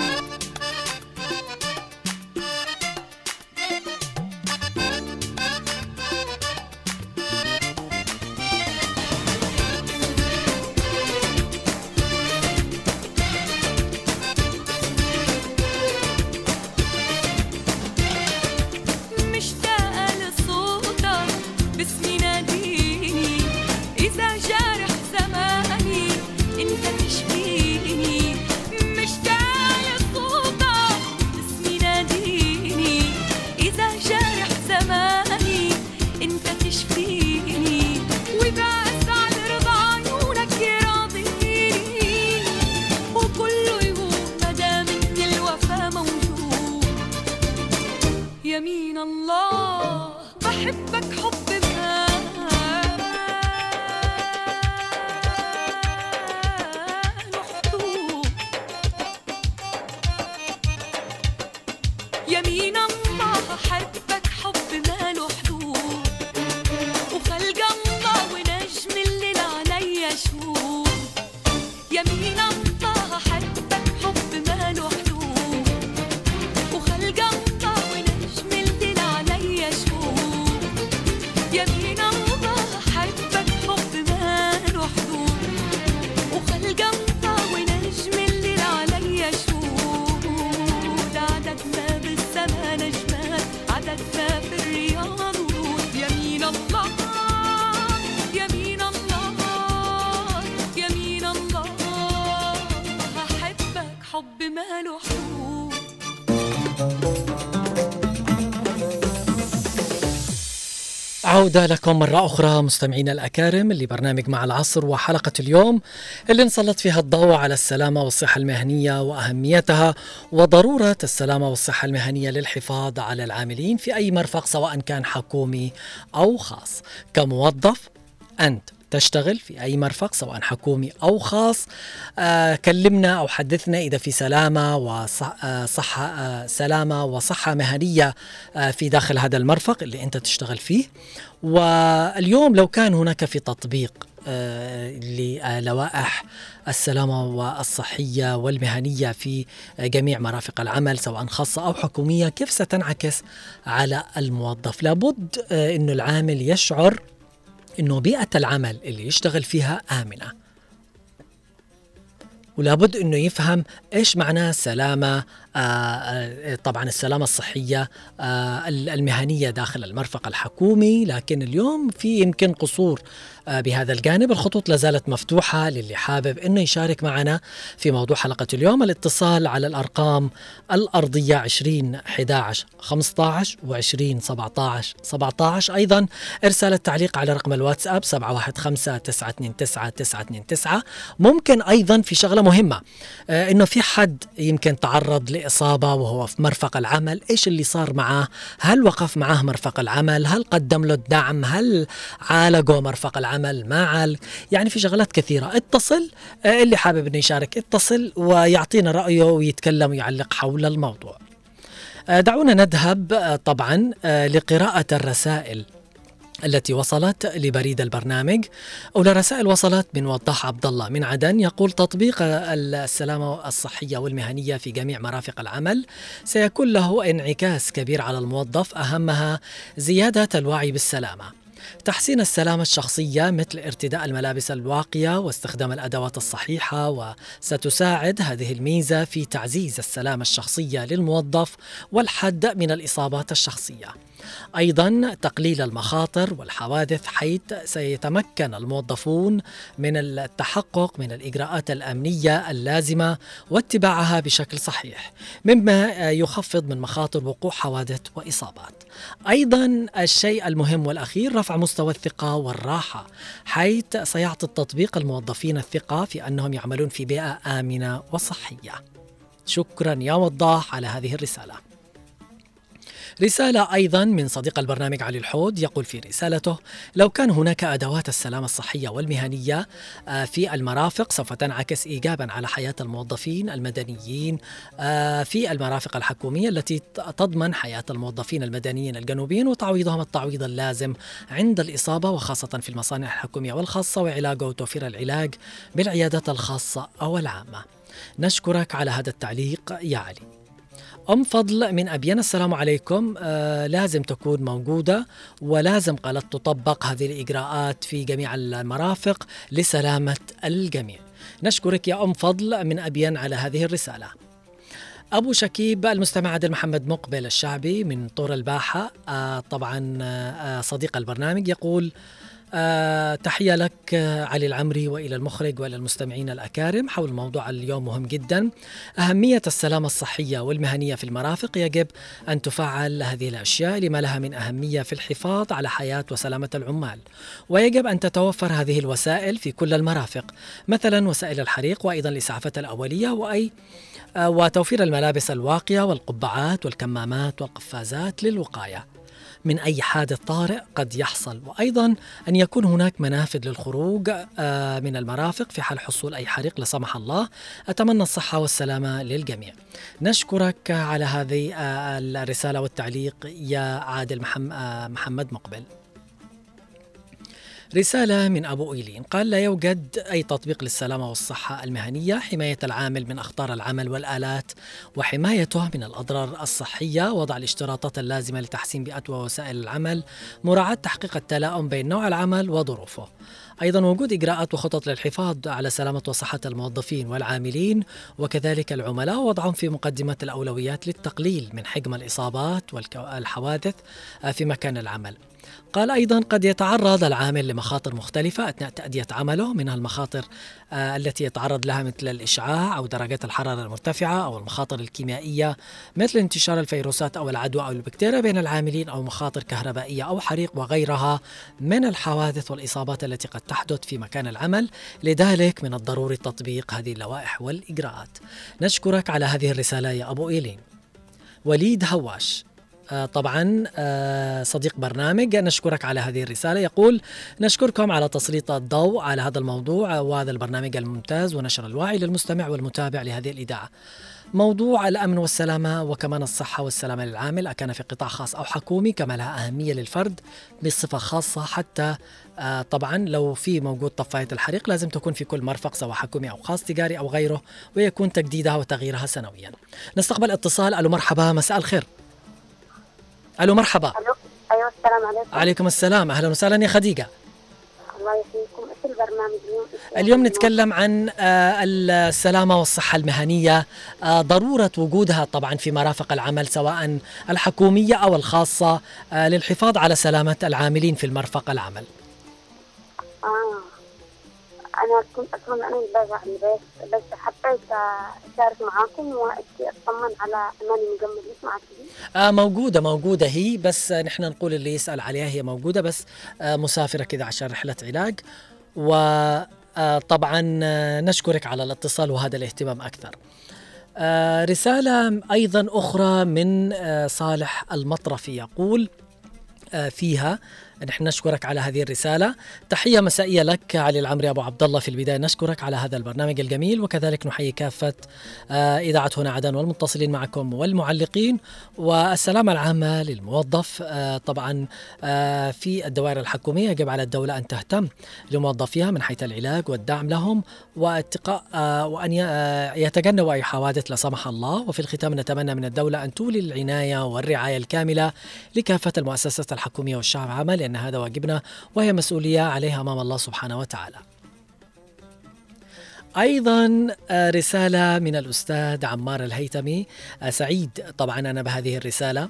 مشتاقة لصوتك باسمي ناديني، إذا جارح زماني انت تشفيني. مشتاقة لصوتك باسمي ناديني، إذا جارح زماني انت تشفيني. وبأس على رضا عيونك يراضيني، وكله يهون مدام ان الوفا موجود. يمين الله بحبك حب يمين الله، حبك حب ماله حدود. وخلق الله ونجم الليل عليا شهود. يمين الله، حبك حب ماله حدود. وخلق الله ونجم الليل عليا شهود. يمين الله، حبك حب ماله حدود. وخلق الله ونجم الليل عليا شهود. عدد ما نجمات، عدد ما في الرياض ورود. يمين الله، يمين الله، يمين الله، أحبك حب ما له حدود. عودة لكم مرة أخرى مستمعينا الأكارم لبرنامج مع العصر، وحلقة اليوم اللي نسلط فيها الضوء على السلامة والصحة المهنية وأهميتها، وضرورة السلامة والصحة المهنية للحفاظ على العاملين في أي مرفق سواء كان حكومي أو خاص. كموظف أنت تشتغل في أي مرفق سواء حكومي أو خاص، كلمنا أو حدثنا إذا في سلامة وصحة، سلامة وصحة مهنية في داخل هذا المرفق اللي أنت تشتغل فيه. واليوم لو كان هناك في تطبيق للوائح السلامة والصحية والمهنية في جميع مرافق العمل سواء خاصة أو حكومية، كيف ستنعكس على الموظف؟ لابد أن العامل يشعر إنه بيئة العمل اللي يشتغل فيها آمنة، ولابد إنه يفهم إيش معناه سلامة. طبعا السلامة الصحية المهنية داخل المرفق الحكومي، لكن اليوم في يمكن قصور بهذا الجانب. الخطوط لازالت مفتوحة للي حابب إنه يشارك معنا في موضوع حلقة اليوم. الاتصال على الأرقام الأرضية 20 11 15 و20 17 17. أيضا إرسال التعليق على رقم الواتساب 715 929 929. ممكن أيضا في شغلة مهمة، إنه في حد يمكن تعرض إصابة وهو في مرفق العمل، إيش اللي صار معاه؟ هل وقف معاه مرفق العمل؟ هل قدم له الدعم؟ هل عالجه مرفق العمل؟ ما عالج؟ يعني في شغلات كثيرة. اتصل اللي حابب إنه يشارك، اتصل ويعطينا رأيه ويتكلم ويعلق حول الموضوع. دعونا نذهب طبعا لقراءة الرسائل التي وصلت لبريد البرنامج. أولى رسائل وصلت من وضح عبد الله من عدن، يقول: تطبيق السلامة الصحية والمهنية في جميع مرافق العمل سيكون له انعكاس كبير على الموظف، أهمها زيادة الوعي بالسلامة، تحسين السلامة الشخصية مثل ارتداء الملابس الواقية واستخدام الأدوات الصحيحة. وستساعد هذه الميزة في تعزيز السلامة الشخصية للموظف والحد من الإصابات الشخصية. أيضا تقليل المخاطر والحوادث، حيث سيتمكن الموظفون من التحقق من الإجراءات الأمنية اللازمة واتباعها بشكل صحيح، مما يخفض من مخاطر وقوع حوادث وإصابات. أيضا الشيء المهم والأخير، رفع مستوى الثقة والراحة، حيث سيعطي التطبيق الموظفين الثقة في أنهم يعملون في بيئة آمنة وصحية. شكرا يا وضاح على هذه الرسالة. رسالة أيضا من صديق البرنامج علي الحود، يقول في رسالته: لو كان هناك أدوات السلامة الصحية والمهنية في المرافق سوف تنعكس إيجابا على حياة الموظفين المدنيين في المرافق الحكومية التي تضمن حياة الموظفين المدنيين الجنوبيين وتعويضهم التعويض اللازم عند الإصابة، وخاصة في المصانع الحكومية والخاصة، وعلاج وتوفير العلاج بالعيادات الخاصة أو العامة. نشكرك على هذا التعليق يا علي. أم فضل من أبيان: السلام عليكم. لازم تكون موجودة، ولازم قالت تطبق هذه الإجراءات في جميع المرافق لسلامة الجميع. نشكرك يا أم فضل من أبيان على هذه الرسالة. أبو شكيب المستمع عبد محمد مقبل الشعبي من طور الباحة، طبعا صديق البرنامج، يقول: تحية لك علي العمري وإلى المخرج وإلى المستمعين الأكارم حول موضوع اليوم مهم جدا، أهمية السلامة الصحية والمهنية في المرافق. يجب أن تفعل هذه الأشياء لما لها من أهمية في الحفاظ على حياة وسلامة العمال، ويجب أن تتوفر هذه الوسائل في كل المرافق، مثلا وسائل الحريق، وأيضا الإسعافات الأولية، وتوفير الملابس الواقية والقبعات والكمامات والقفازات للوقاية من أي حادث طارئ قد يحصل، وأيضا أن يكون هناك منافذ للخروج من المرافق في حال حصول أي حريق لا سمح الله. أتمنى الصحة والسلامة للجميع. نشكرك على هذه الرسالة والتعليق يا عادل محمد مقبل. رسالة من أبو إيلين قال: لا يوجد أي تطبيق للسلامة والصحة المهنية، حماية العامل من أخطار العمل والآلات وحمايته من الأضرار الصحية، وضع الاشتراطات اللازمة لتحسين بيئة ووسائل العمل، مراعاة تحقيق التلائم بين نوع العمل وظروفه، أيضا وجود إجراءات وخطط للحفاظ على سلامة وصحة الموظفين والعاملين وكذلك العملاء، ووضعهم في مقدمة الأولويات للتقليل من حجم الإصابات والحوادث في مكان العمل. قال أيضا: قد يتعرض العامل لمخاطر مختلفة أثناء تأدية عمله، منها المخاطر التي يتعرض لها مثل الإشعاع أو درجات الحرارة المرتفعة، أو المخاطر الكيميائية مثل انتشار الفيروسات أو العدوى أو البكتيريا بين العاملين، أو مخاطر كهربائية أو حريق وغيرها من الحوادث والإصابات التي قد تحدث في مكان العمل. لذلك من الضروري تطبيق هذه اللوائح والإجراءات. نشكرك على هذه الرسالة يا أبو إيلين. وليد هواش طبعا صديق برنامج، نشكرك على هذه الرسالة، يقول: نشكركم على تسليط الضوء على هذا الموضوع وهذا البرنامج الممتاز، ونشر الوعي للمستمع والمتابع لهذه الإذاعة. موضوع الأمن والسلامة وكمان الصحة والسلامة للعامل أكان في قطاع خاص أو حكومي كما لها أهمية للفرد بصفة خاصة، حتى طبعا لو في موجود طفاية الحريق لازم تكون في كل مرفق سواء حكومي أو خاص تجاري أو غيره، ويكون تجديدها وتغييرها سنويا. نستقبل اتصال. ألو مرحبا، مساء الخير. ألو مرحبا. ألو. أيوة السلام عليكم. عليكم السلام، أهلا وسهلا يا خديجة. الله يحييكم. إيش البرنامج اليوم؟ اليوم نتكلم عن السلامة والصحة المهنية، ضرورة وجودها طبعا في مرافق العمل سواء الحكومية أو الخاصة للحفاظ على سلامة العاملين في المرفق العمل. أنا كنت أتمنى أن أرجع البيت بس حبيت أشارك معاكم وأطمن على أماني مجمدين معاكم. موجودة هي، بس نحن نقول اللي يسأل عليها هي موجودة، بس مسافرة كذا عشان رحلة علاج. وطبعا نشكرك على الاتصال وهذا الاهتمام أكثر. رسالة أيضا أخرى من صالح المطرفي يقول فيها، نحن نشكرك على هذه الرسالة. تحية مسائية لك علي العمري أبو عبد الله. في البداية نشكرك على هذا البرنامج الجميل، وكذلك نحيي كافة إذاعة هنا عدن والمتصلين معكم والمعلقين، والسلامة العامة للموظف. طبعا في الدوائر الحكومية يجب على الدولة أن تهتم لموظفيها من حيث العلاج والدعم لهم، وأن يتجنبوا أي حوادث لا سمح الله. وفي الختام نتمنى من الدولة أن تولي العناية والرعاية الكاملة لكافة المؤسسات الحكومية والشعب عامة، لأن هذا واجبنا وهي مسؤولية عليها أمام الله سبحانه وتعالى. أيضا رسالة من الأستاذ عمار الهيتمي، سعيد طبعا أنا بهذه الرسالة،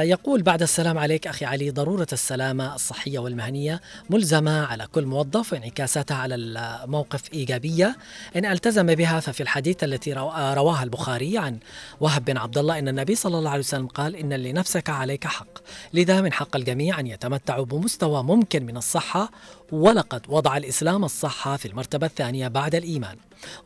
يقول: بعد السلام عليك أخي علي، ضرورة السلامة الصحية والمهنية ملزمة على كل موظف، وانعكاساتها على الموقف إيجابية إن التزم بها. ففي الحديث التي رواها البخاري عن وهب بن عبد الله أن النبي صلى الله عليه وسلم قال: إن لنفسك عليك حق، لذا من حق الجميع أن يتمتعوا بمستوى ممكن من الصحة، ولقد وضع الإسلام الصحة في المرتبة الثانية بعد الإيمان.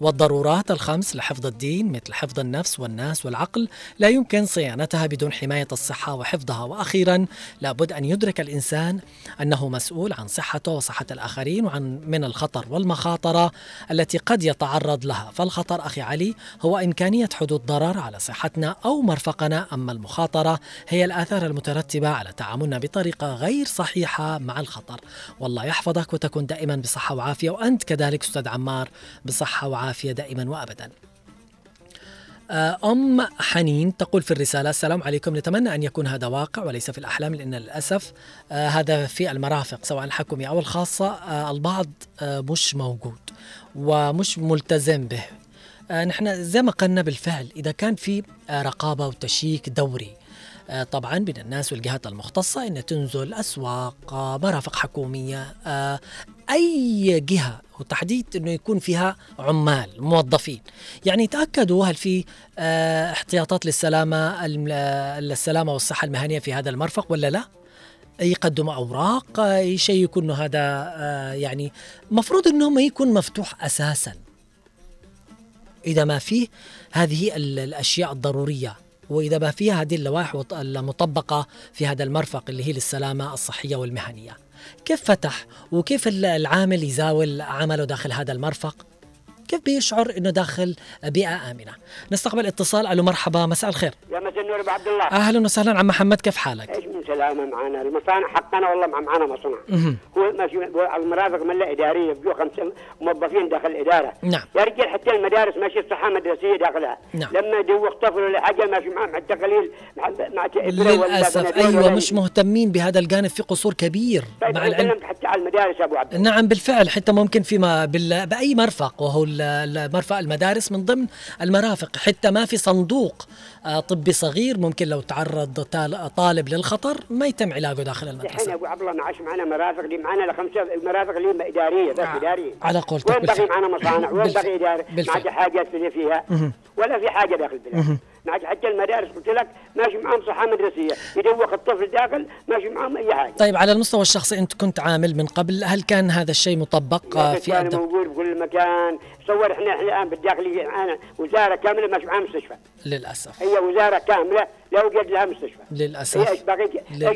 والضرورات الخمس لحفظ الدين مثل حفظ النفس والناس والعقل لا يمكن صيانتها بدون حماية الصحة وحفظها. وأخيرا لابد أن يدرك الإنسان أنه مسؤول عن صحته وصحة الآخرين وعن من الخطر والمخاطرة التي قد يتعرض لها. فالخطر أخي علي هو إمكانية حدوث ضرر على صحتنا أو مرفقنا، أما المخاطرة هي الآثار المترتبة على تعاملنا بطريقة غير صحيحة مع الخطر. والله يحفظك وتكون دائما بصحة وعافية، وأنت كذلك أستاذ عمار بصحة وعافية دائما وأبدا. أم حنين تقول في الرسالة: السلام عليكم، نتمنى أن يكون هذا واقع وليس في الأحلام، لأن للأسف هذا في المرافق سواء الحكومية أو الخاصة البعض مش موجود ومش ملتزم به. نحن زي ما قلنا بالفعل إذا كان في رقابة وتشيك دوري طبعا بين الناس والجهات المختصة، إن تنزل أسواق، مرافق حكومية، أي جهة، وتحديد أنه يكون فيها عمال موظفين، يعني تأكدوا هل في احتياطات للسلامة والصحة المهنية في هذا المرفق ولا لا، يقدموا أوراق، يشيكوا أنه هذا يعني مفروض أنه ما يكون مفتوح أساسا إذا ما فيه هذه الأشياء الضرورية، وإذا ما فيها هذه اللوائح المطبقة في هذا المرفق اللي هي للسلامة الصحية والمهنية. كيف فتح وكيف العامل يزاول عمله داخل هذا المرفق، كيف بيشعر أنه داخل بيئة آمنة؟ نستقبل اتصال. ألو مرحبا، مساء الخير. يا مساء النور أبو عبد الله. أهلا وسهلا عم محمد، كيف حالك؟ إيش من سلامة معنا المصانع حقنا، والله معنا مصنع هو ماشي المرافق ملا إدارية، بيو 5 موظفين داخل الإدارة. نعم. يا رجال حتى المدارس ماشي الصحة مدرسية داخلها. نعم. لما يدوق طفل ولا حاجة ماشي مع التقليل مع للأسف. أيوة مش مهتمين بهذا الجانب، في قصور كبير. طيب مع العلم حتى على المدارس أبو عبد. نعم بالفعل، حتى ممكن فيما بأي مرفق، وهو المرفأ المدارس من ضمن المرافق، حتى ما في صندوق طبي صغير ممكن لو تعرض طالب للخطر ما يتم علاجه داخل المدرسة. الحين أبو عبد الله معاش معنا مرافق، اللي معنا ل5 المرافق اللي إدارية بس إدارية على قولتك. وين بقي معنا مصانع، وين بقي إدارة، ما حاجات فيها ولا في حاجة داخل البلاد. حتى المدارس قلت لك ماشي معهم صحة مدرسية، يدوق الطفل داخل ماشي معهم أي حاجة. طيب على المستوى الشخصي أنت كنت عامل من قبل، هل كان هذا الشيء مطبق في أدب؟ موجود بكل مكان. صور احنا الآن بالداخلية معنا وزارة كاملة ماشي معها مستشفى للأسف. هي وزارة كاملة لا يوجد لها مستشفى للأسف. ايش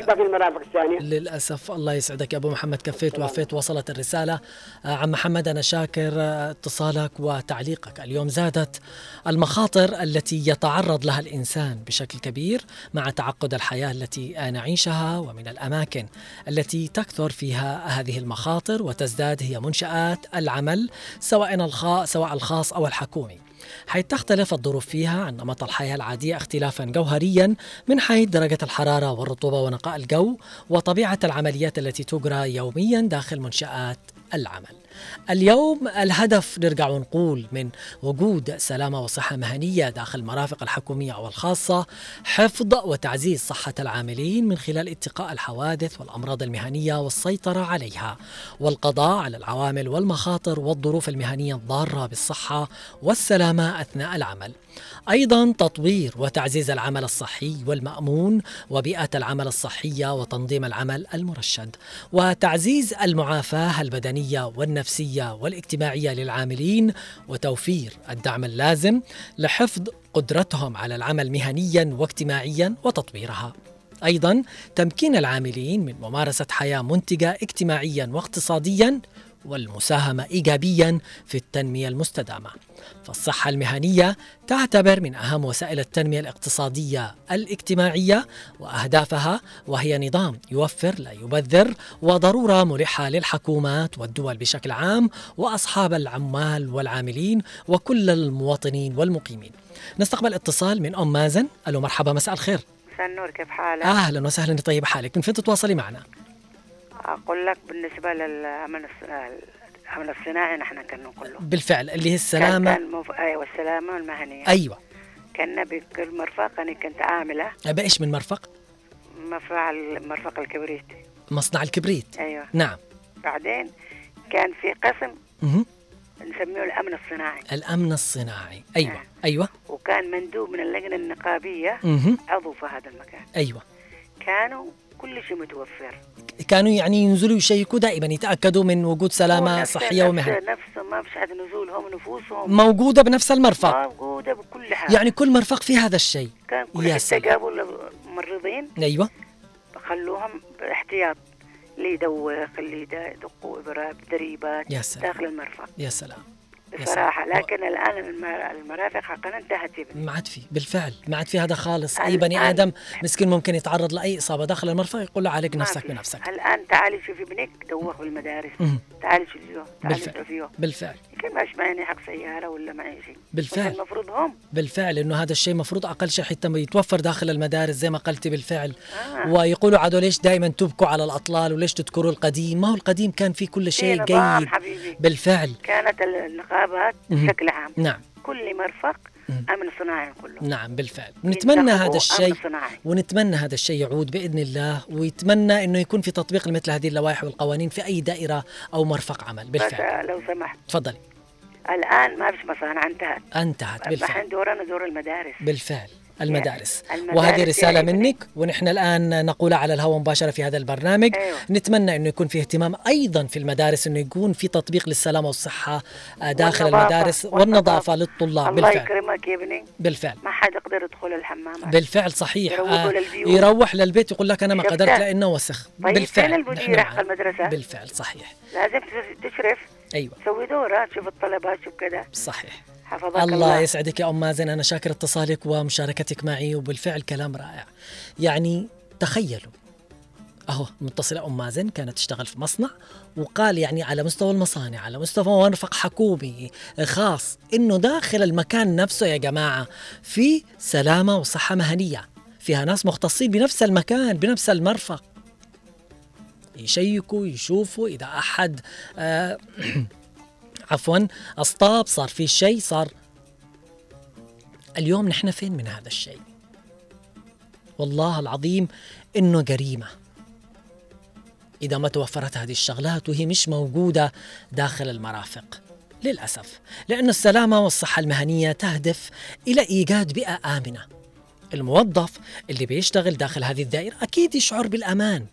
باقي المرافق الثانية للأسف. الله يسعدك يا أبو محمد، كفيت ووفيت. وصلت الرسالة. عم محمد أنا شاكر اتصالك وتعليقك. اليوم زادت المخاطر التي يتعرض لها الإنسان بشكل كبير مع تعقد الحياة التي نعيشها، ومن الأماكن التي تكثر فيها هذه المخاطر وتزداد هي منشآت العمل سواء الخاص أو الحكومي، حيث تختلف الظروف فيها عن نمط الحياة العادية اختلافا جوهريا من حيث درجة الحرارة والرطوبة ونقاء الجو وطبيعة العمليات التي تجرى يوميا داخل منشآت العمل. اليوم الهدف نرجع ونقول من وجود سلامة وصحة مهنية داخل المرافق الحكومية أو الخاصة حفظ وتعزيز صحة العاملين من خلال اتقاء الحوادث والأمراض المهنية والسيطرة عليها، والقضاء على العوامل والمخاطر والظروف المهنية الضارة بالصحة والسلامة أثناء العمل. أيضا تطوير وتعزيز العمل الصحي والمأمون وبيئة العمل الصحية وتنظيم العمل المرشد، وتعزيز المعافاة البدنية والنفسية والاجتماعية للعاملين، وتوفير الدعم اللازم لحفظ قدرتهم على العمل مهنيا واجتماعيا وتطويرها. أيضا تمكين العاملين من ممارسة حياة منتجة اجتماعيا واقتصاديا والمساهمة إيجابياً في التنمية المستدامة. فالصحة المهنية تعتبر من أهم وسائل التنمية الاقتصادية الاجتماعية وأهدافها، وهي نظام يوفر لا يبذر وضرورة ملحة للحكومات والدول بشكل عام وأصحاب العمال والعاملين وكل المواطنين والمقيمين. نستقبل اتصال من أم مازن. ألو مرحبا، مساء الخير. مساء النور، كيف حالك؟ أهلا وسهلا، طيب حالك؟ من فين تتواصلي معنا؟ أقول لك بالنسبة للعمل الصناعي نحن كنا نقوله بالفعل اللي هي السلامة أيوة السلامة المهنية. أيوة كنا بكل مرفق، أنا كنت عاملة بإيش من مرفق؟ مرفق الكبريت، مصنع الكبريت. أيوة نعم. بعدين كان في قسم نسميه الأمن الصناعي أيوة أيوة. وكان مندوب من اللجنة النقابية عضو في هذا المكان. أيوة كانوا كل شيء متوفر، كانوا يعني ينزلوا يشيكوا دائما، يتأكدوا من وجود سلامة صحية ومهنية. نفس ما فيش عاد نزولهم نفوسهم موجودة بنفس المرفق، موجودة بكل حال، يعني كل مرفق في هذا الشيء. كان كل حتى جابوا الممرضين أيوة خلوهم باحتياط، اللي يدوخ اللي يدقوا إبرة دريبات داخل المرفق. يا سلام بصراحة. لكن الآن المرافق حقنا انتهت ما عاد فيه، بالفعل ما عاد فيه هذا خالص. أي بني آدم مسكين ممكن يتعرض لأي إصابة داخل المرفق يقول له عالج نفسك بنفسك. الآن تعالي شوفي ابنك دوخ بالمدارس، تعالي شوفيه، تعالي شوفيه بالفعل، كيف ماش معني حق سيارة ولا معي شيء بالفعل. المفروض هم بالفعل إنه هذا الشيء مفروض أقل شيء حتى ما يتوفر داخل المدارس زي ما قلتي بالفعل. ويقولوا عادوا ليش دائما تبكوا على الأطلال وليش تذكروا القديم؟ ما هو القديم كان فيه كل شيء جيد بالفعل، كانت النقابات بشكل عام نعم كل مرفق أمن صناعي كله. نعم بالفعل، نتمنى هذا الشيء، ونتمنى هذا الشيء يعود بإذن الله، ويتمنى أنه يكون في تطبيق مثل هذه اللوائح والقوانين في أي دائرة أو مرفق عمل بالفعل. لو سمحت تفضلي، الآن ما فيش مصانع، انتهت بالفعل. نحن دورنا دور المدارس بالفعل، المدارس. وهذه رسالة منك، ونحن الآن نقولها على الهواء مباشرة في هذا البرنامج. نتمنى أنه يكون فيه اهتمام أيضا في المدارس، أنه يكون في تطبيق للسلامة والصحة داخل المدارس والنظافة للطلاب. الله بالفعل يكرمك يا ابني بالفعل، ما حد يقدر يدخل الحمام بالفعل. صحيح، يروح للبيت يقول لك أنا ما قدرت لأنه وسخ بالفعل. المدير حق المدرسة بالفعل صحيح لازم تشرف، أيوة سوي دورة، شوف الطلبات شوف كذا صحيح. الله يسعدك يا أم مازن، أنا شاكر اتصالك ومشاركتك معي، وبالفعل كلام رائع. يعني تخيلوا أهو متصلة أم مازن كانت تشتغل في مصنع، وقال يعني على مستوى المصانع، على مستوى مرفق حكومي خاص، إنه داخل المكان نفسه يا جماعة في سلامة وصحة مهنية، فيها ناس مختصين بنفس المكان بنفس المرفق، يشيكوا يشوفوا إذا أحد أصطاب، صار في شيء صار. اليوم نحن فين من هذا الشيء؟ والله العظيم إنه جريمة إذا ما توفرت هذه الشغلات وهي مش موجودة داخل المرافق للأسف، لأن السلامة والصحة المهنية تهدف إلى إيجاد بيئة آمنة. الموظف اللي بيشتغل داخل هذه الدائرة أكيد يشعر بالأمان،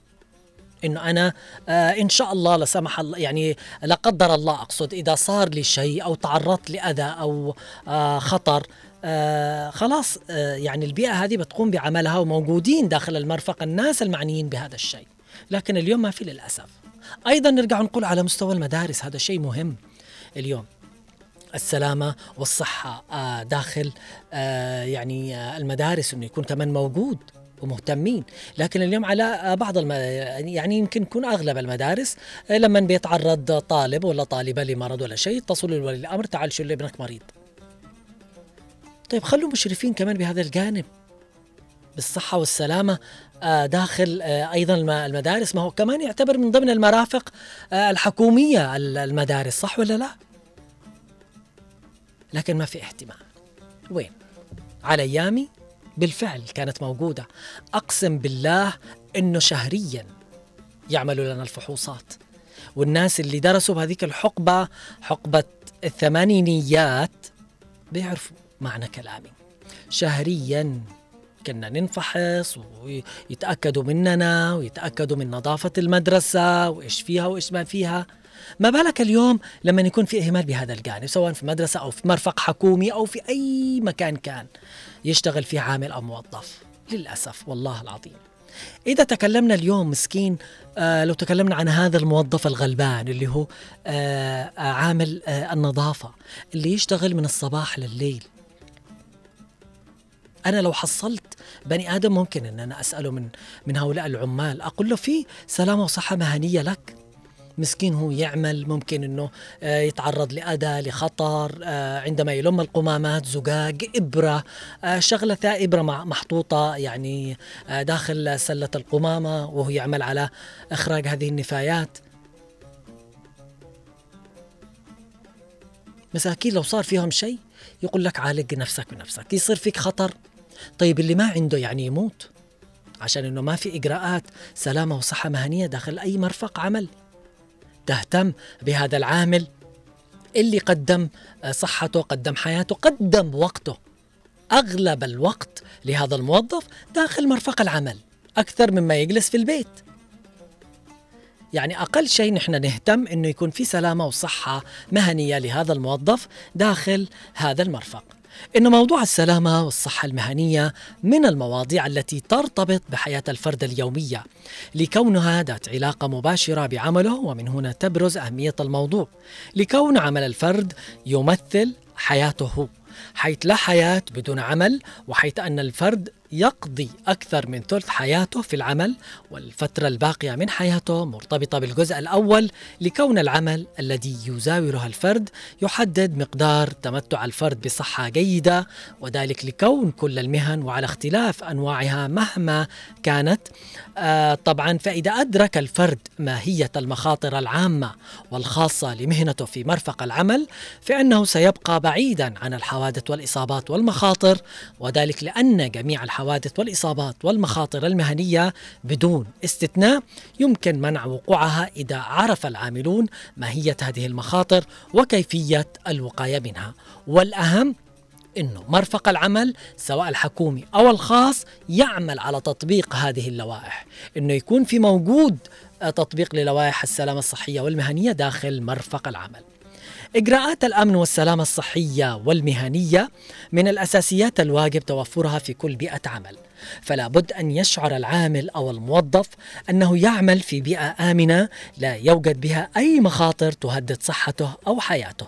إنه أنا إن شاء الله لا سمح الله، يعني لا قدر الله أقصد، إذا صار لي شيء أو تعرضت لأذى أو خطر خلاص يعني البيئة هذه بتقوم بعملها، وموجودين داخل المرفق الناس المعنيين بهذا الشيء. لكن اليوم ما في للأسف. أيضا نرجع نقول على مستوى المدارس هذا شيء مهم، اليوم السلامة والصحة داخل يعني المدارس إنه يكون كمان موجود ومهتمين. لكن اليوم على بعض يعني يمكن يكون أغلب المدارس لما بيتعرض طالب ولا طالبة لمرض ولا شيء يتصلوا لولي الأمر تعال شو اللي ابنك مريض. طيب خلوا مشرفين كمان بهذا الجانب بالصحة والسلامة داخل أيضا المدارس، ما هو كمان يعتبر من ضمن المرافق الحكومية المدارس، صح ولا لا؟ لكن ما في اهتمام. وين على أيامي بالفعل كانت موجودة، أقسم بالله أنه شهريا يعملوا لنا الفحوصات، والناس اللي درسوا بهذيك الحقبة، حقبة الثمانينيات، بيعرفوا معنى كلامي. شهريا كنا ننفحص ويتأكدوا مننا ويتأكدوا من نظافة المدرسة وإيش فيها وإيش ما فيها. ما بالك اليوم لما يكون في إهمال بهذا الجانب، سواء في مدرسة أو في مرفق حكومي أو في أي مكان كان يشتغل فيه عامل أو موظف للأسف. والله العظيم إذا تكلمنا اليوم مسكين لو تكلمنا عن هذا الموظف الغلبان اللي هو عامل النظافة اللي يشتغل من الصباح لليل، أنا لو حصلت بني آدم ممكن أن أنا أسأله من هؤلاء العمال أقول له في سلامة وصحة مهنية لك. مسكين هو يعمل ممكن أنه يتعرض لأذى لخطر عندما يلم القمامات، زجاج، إبرة، شغلة إبرة محطوطة يعني داخل سلة القمامة وهو يعمل على إخراج هذه النفايات. مساكين لو صار فيهم شيء يقول لك عالج نفسك بنفسك، يصير فيك خطر. طيب اللي ما عنده يعني يموت عشان أنه ما في إجراءات سلامة وصحة مهنية داخل أي مرفق عمل تهتم بهذا العامل اللي قدم صحته، قدم حياته، قدم وقته أغلب الوقت لهذا الموظف داخل مرفق العمل أكثر مما يجلس في البيت. يعني أقل شيء نحن نهتم أنه يكون في سلامة وصحة مهنية لهذا الموظف داخل هذا المرفق. إن موضوع السلامة والصحة المهنية من المواضيع التي ترتبط بحياة الفرد اليومية لكونها ذات علاقة مباشرة بعمله، ومن هنا تبرز أهمية الموضوع لكون عمل الفرد يمثل حياته، حيث لا حياة بدون عمل، وحيث أن الفرد يقضي أكثر من ثلث حياته في العمل، والفترة الباقية من حياته مرتبطة بالجزء الأول لكون العمل الذي يزاوره الفرد يحدد مقدار تمتع الفرد بصحة جيدة، وذلك لكون كل المهن وعلى اختلاف أنواعها مهما كانت طبعا. فإذا أدرك الفرد ماهية المخاطر العامة والخاصة لمهنته في مرفق العمل فإنه سيبقى بعيدا عن الحوادث والإصابات والمخاطر، وذلك لأن جميع الحوادث والإصابات والمخاطر المهنية بدون استثناء يمكن منع وقوعها إذا عرف العاملون ماهية هذه المخاطر وكيفية الوقاية منها. والأهم أنه مرفق العمل سواء الحكومي أو الخاص يعمل على تطبيق هذه اللوائح، أنه يكون في موجود تطبيق للوائح السلامة الصحية والمهنية داخل مرفق العمل. إجراءات الأمن والسلامة الصحية والمهنية من الأساسيات الواجب توفرها في كل بيئة عمل، فلا بد أن يشعر العامل أو الموظف أنه يعمل في بيئة آمنة لا يوجد بها أي مخاطر تهدد صحته أو حياته،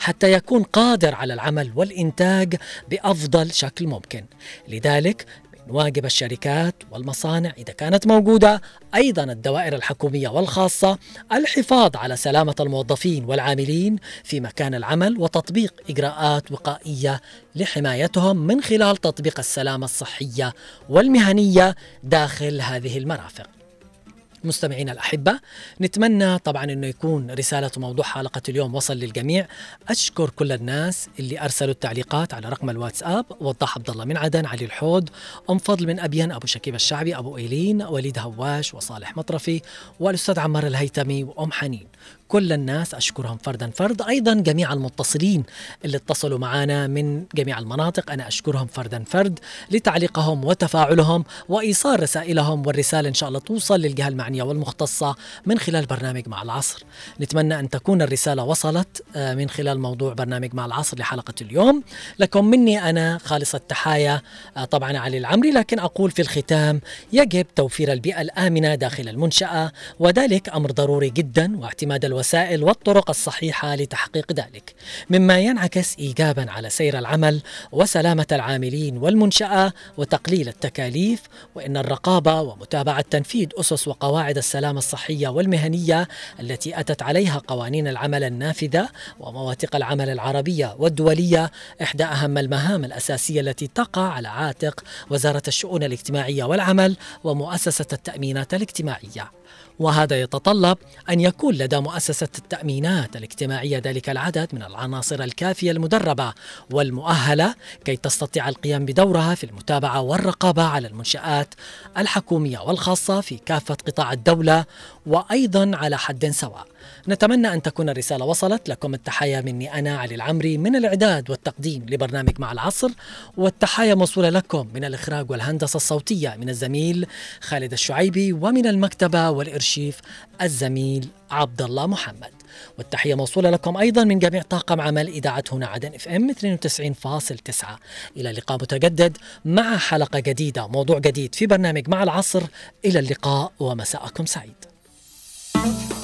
حتى يكون قادر على العمل والإنتاج بأفضل شكل ممكن. لذلك واجب الشركات والمصانع إذا كانت موجودة أيضا الدوائر الحكومية والخاصة الحفاظ على سلامة الموظفين والعاملين في مكان العمل وتطبيق إجراءات وقائية لحمايتهم من خلال تطبيق السلامة الصحية والمهنية داخل هذه المرافق. مستمعين الأحبة، نتمنى طبعا أنه يكون رسالة موضوع حلقة اليوم وصل للجميع. أشكر كل الناس اللي أرسلوا التعليقات على رقم الواتساب: وضاح عبد الله من عدن، علي الحود، أم فضل من أبيان، أبو شكيب الشعبي، أبو إيلين، وليد هواش، وصالح مطرفي، والأستاذ عمار الهيتمي، وأم حنين. كل الناس أشكرهم فردا فرد، أيضا جميع المتصلين اللي اتصلوا معنا من جميع المناطق أنا أشكرهم فردا فرد لتعليقهم وتفاعلهم وإيصال رسائلهم، والرسالة إن شاء الله توصل للجهة المعنية والمختصة من خلال برنامج مع العصر. نتمنى أن تكون الرسالة وصلت من خلال موضوع برنامج مع العصر لحلقة اليوم. لكم مني أنا خالص التحايا طبعا علي العمري، لكن أقول في الختام يجب توفير البيئة الآمنة داخل المنشأة، وذلك أمر ضروري جدا، واعتماد الوسائل والطرق الصحيحة لتحقيق ذلك، مما ينعكس إيجابا على سير العمل وسلامة العاملين والمنشأة وتقليل التكاليف. وإن الرقابة ومتابعة تنفيذ أسس وقواعد السلامة الصحية والمهنية التي أتت عليها قوانين العمل النافذة ومواثيق العمل العربية والدولية إحدى أهم المهام الأساسية التي تقع على عاتق وزارة الشؤون الاجتماعية والعمل ومؤسسة التأمينات الاجتماعية، وهذا يتطلب أن يكون لدى مؤسسة التأمينات الاجتماعية ذلك العدد من العناصر الكافية المدربة والمؤهلة كي تستطيع القيام بدورها في المتابعة والرقابة على المنشآت الحكومية والخاصة في كافة قطاع الدولة وأيضا على حد سواء. نتمنى أن تكون الرسالة وصلت. لكم التحايا مني أنا علي العمري من الإعداد والتقديم لبرنامج مع العصر، والتحايا موصولة لكم من الإخراج والهندسة الصوتية من الزميل خالد الشعيبي، ومن المكتبة والإرشيف الزميل عبد الله محمد. والتحية موصولة لكم أيضا من جميع طاقم عمل إذاعة هنا عدن FM 92.9. إلى اللقاء متجدد مع حلقة جديدة، موضوع جديد في برنامج مع العصر. إلى اللقاء ومساءكم سعيد.